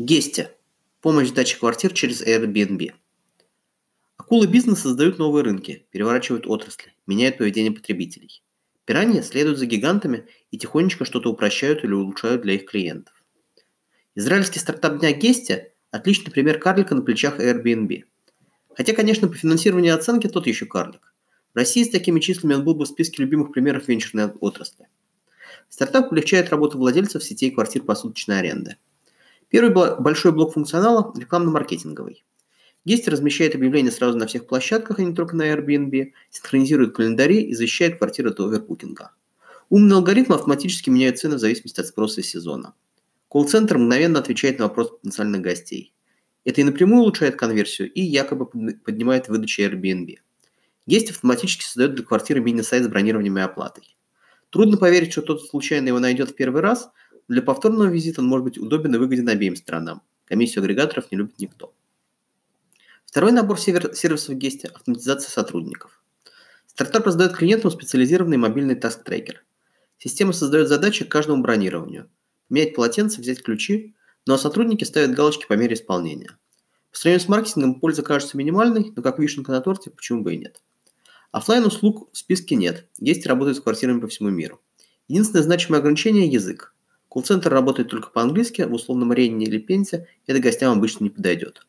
Guesty. Помощь в сдаче квартир через Airbnb. Акулы бизнеса создают новые рынки, переворачивают отрасли, меняют поведение потребителей. Пираньи следуют за гигантами и тихонечко что-то упрощают или улучшают для их клиентов. Израильский стартап дня Guesty – отличный пример карлика на плечах Airbnb. Хотя, конечно, по финансированию и оценке тот еще карлик. В России с такими числами он был бы в списке любимых примеров венчурной отрасли. Стартап облегчает работу владельцев сетей квартир посуточной аренды. Первый большой блок функционала – рекламно-маркетинговый. Guesty размещает объявления сразу на всех площадках, а не только на Airbnb, синхронизирует календари и защищает квартиры от овербукинга. Умный алгоритм автоматически меняет цены в зависимости от спроса и сезона. Колл-центр мгновенно отвечает на вопросы потенциальных гостей. Это и напрямую улучшает конверсию, и якобы поднимает выдачу Airbnb. Guesty автоматически создает для квартиры мини-сайт с бронированием и оплатой. Трудно поверить, что кто-то случайно его найдет в первый раз, но для повторного визита он может быть удобен и выгоден обеим сторонам. Комиссию агрегаторов не любит никто. Второй набор сервисов Guesty – автоматизация сотрудников. Стартап раздает клиентам специализированный мобильный таск-трекер. Система создает задачи к каждому бронированию. Менять полотенце, взять ключи, ну а сотрудники ставят галочки по мере исполнения. По сравнению с маркетингом польза кажется минимальной, но как вишенка на торте, почему бы и нет. Оффлайн-услуг в списке нет, Guesty работает с квартирами по всему миру. Единственное значимое ограничение – язык. Колл-центр работает только по-английски, в условном Ренне или Пензе, это гостям обычно не подойдет.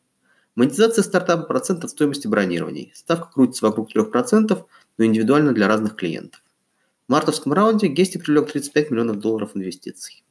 Монетизация стартапа – процент от стоимости бронирований. Ставка крутится вокруг 3%, но индивидуально для разных клиентов. В мартовском раунде Guesty привлек $35 миллионов инвестиций.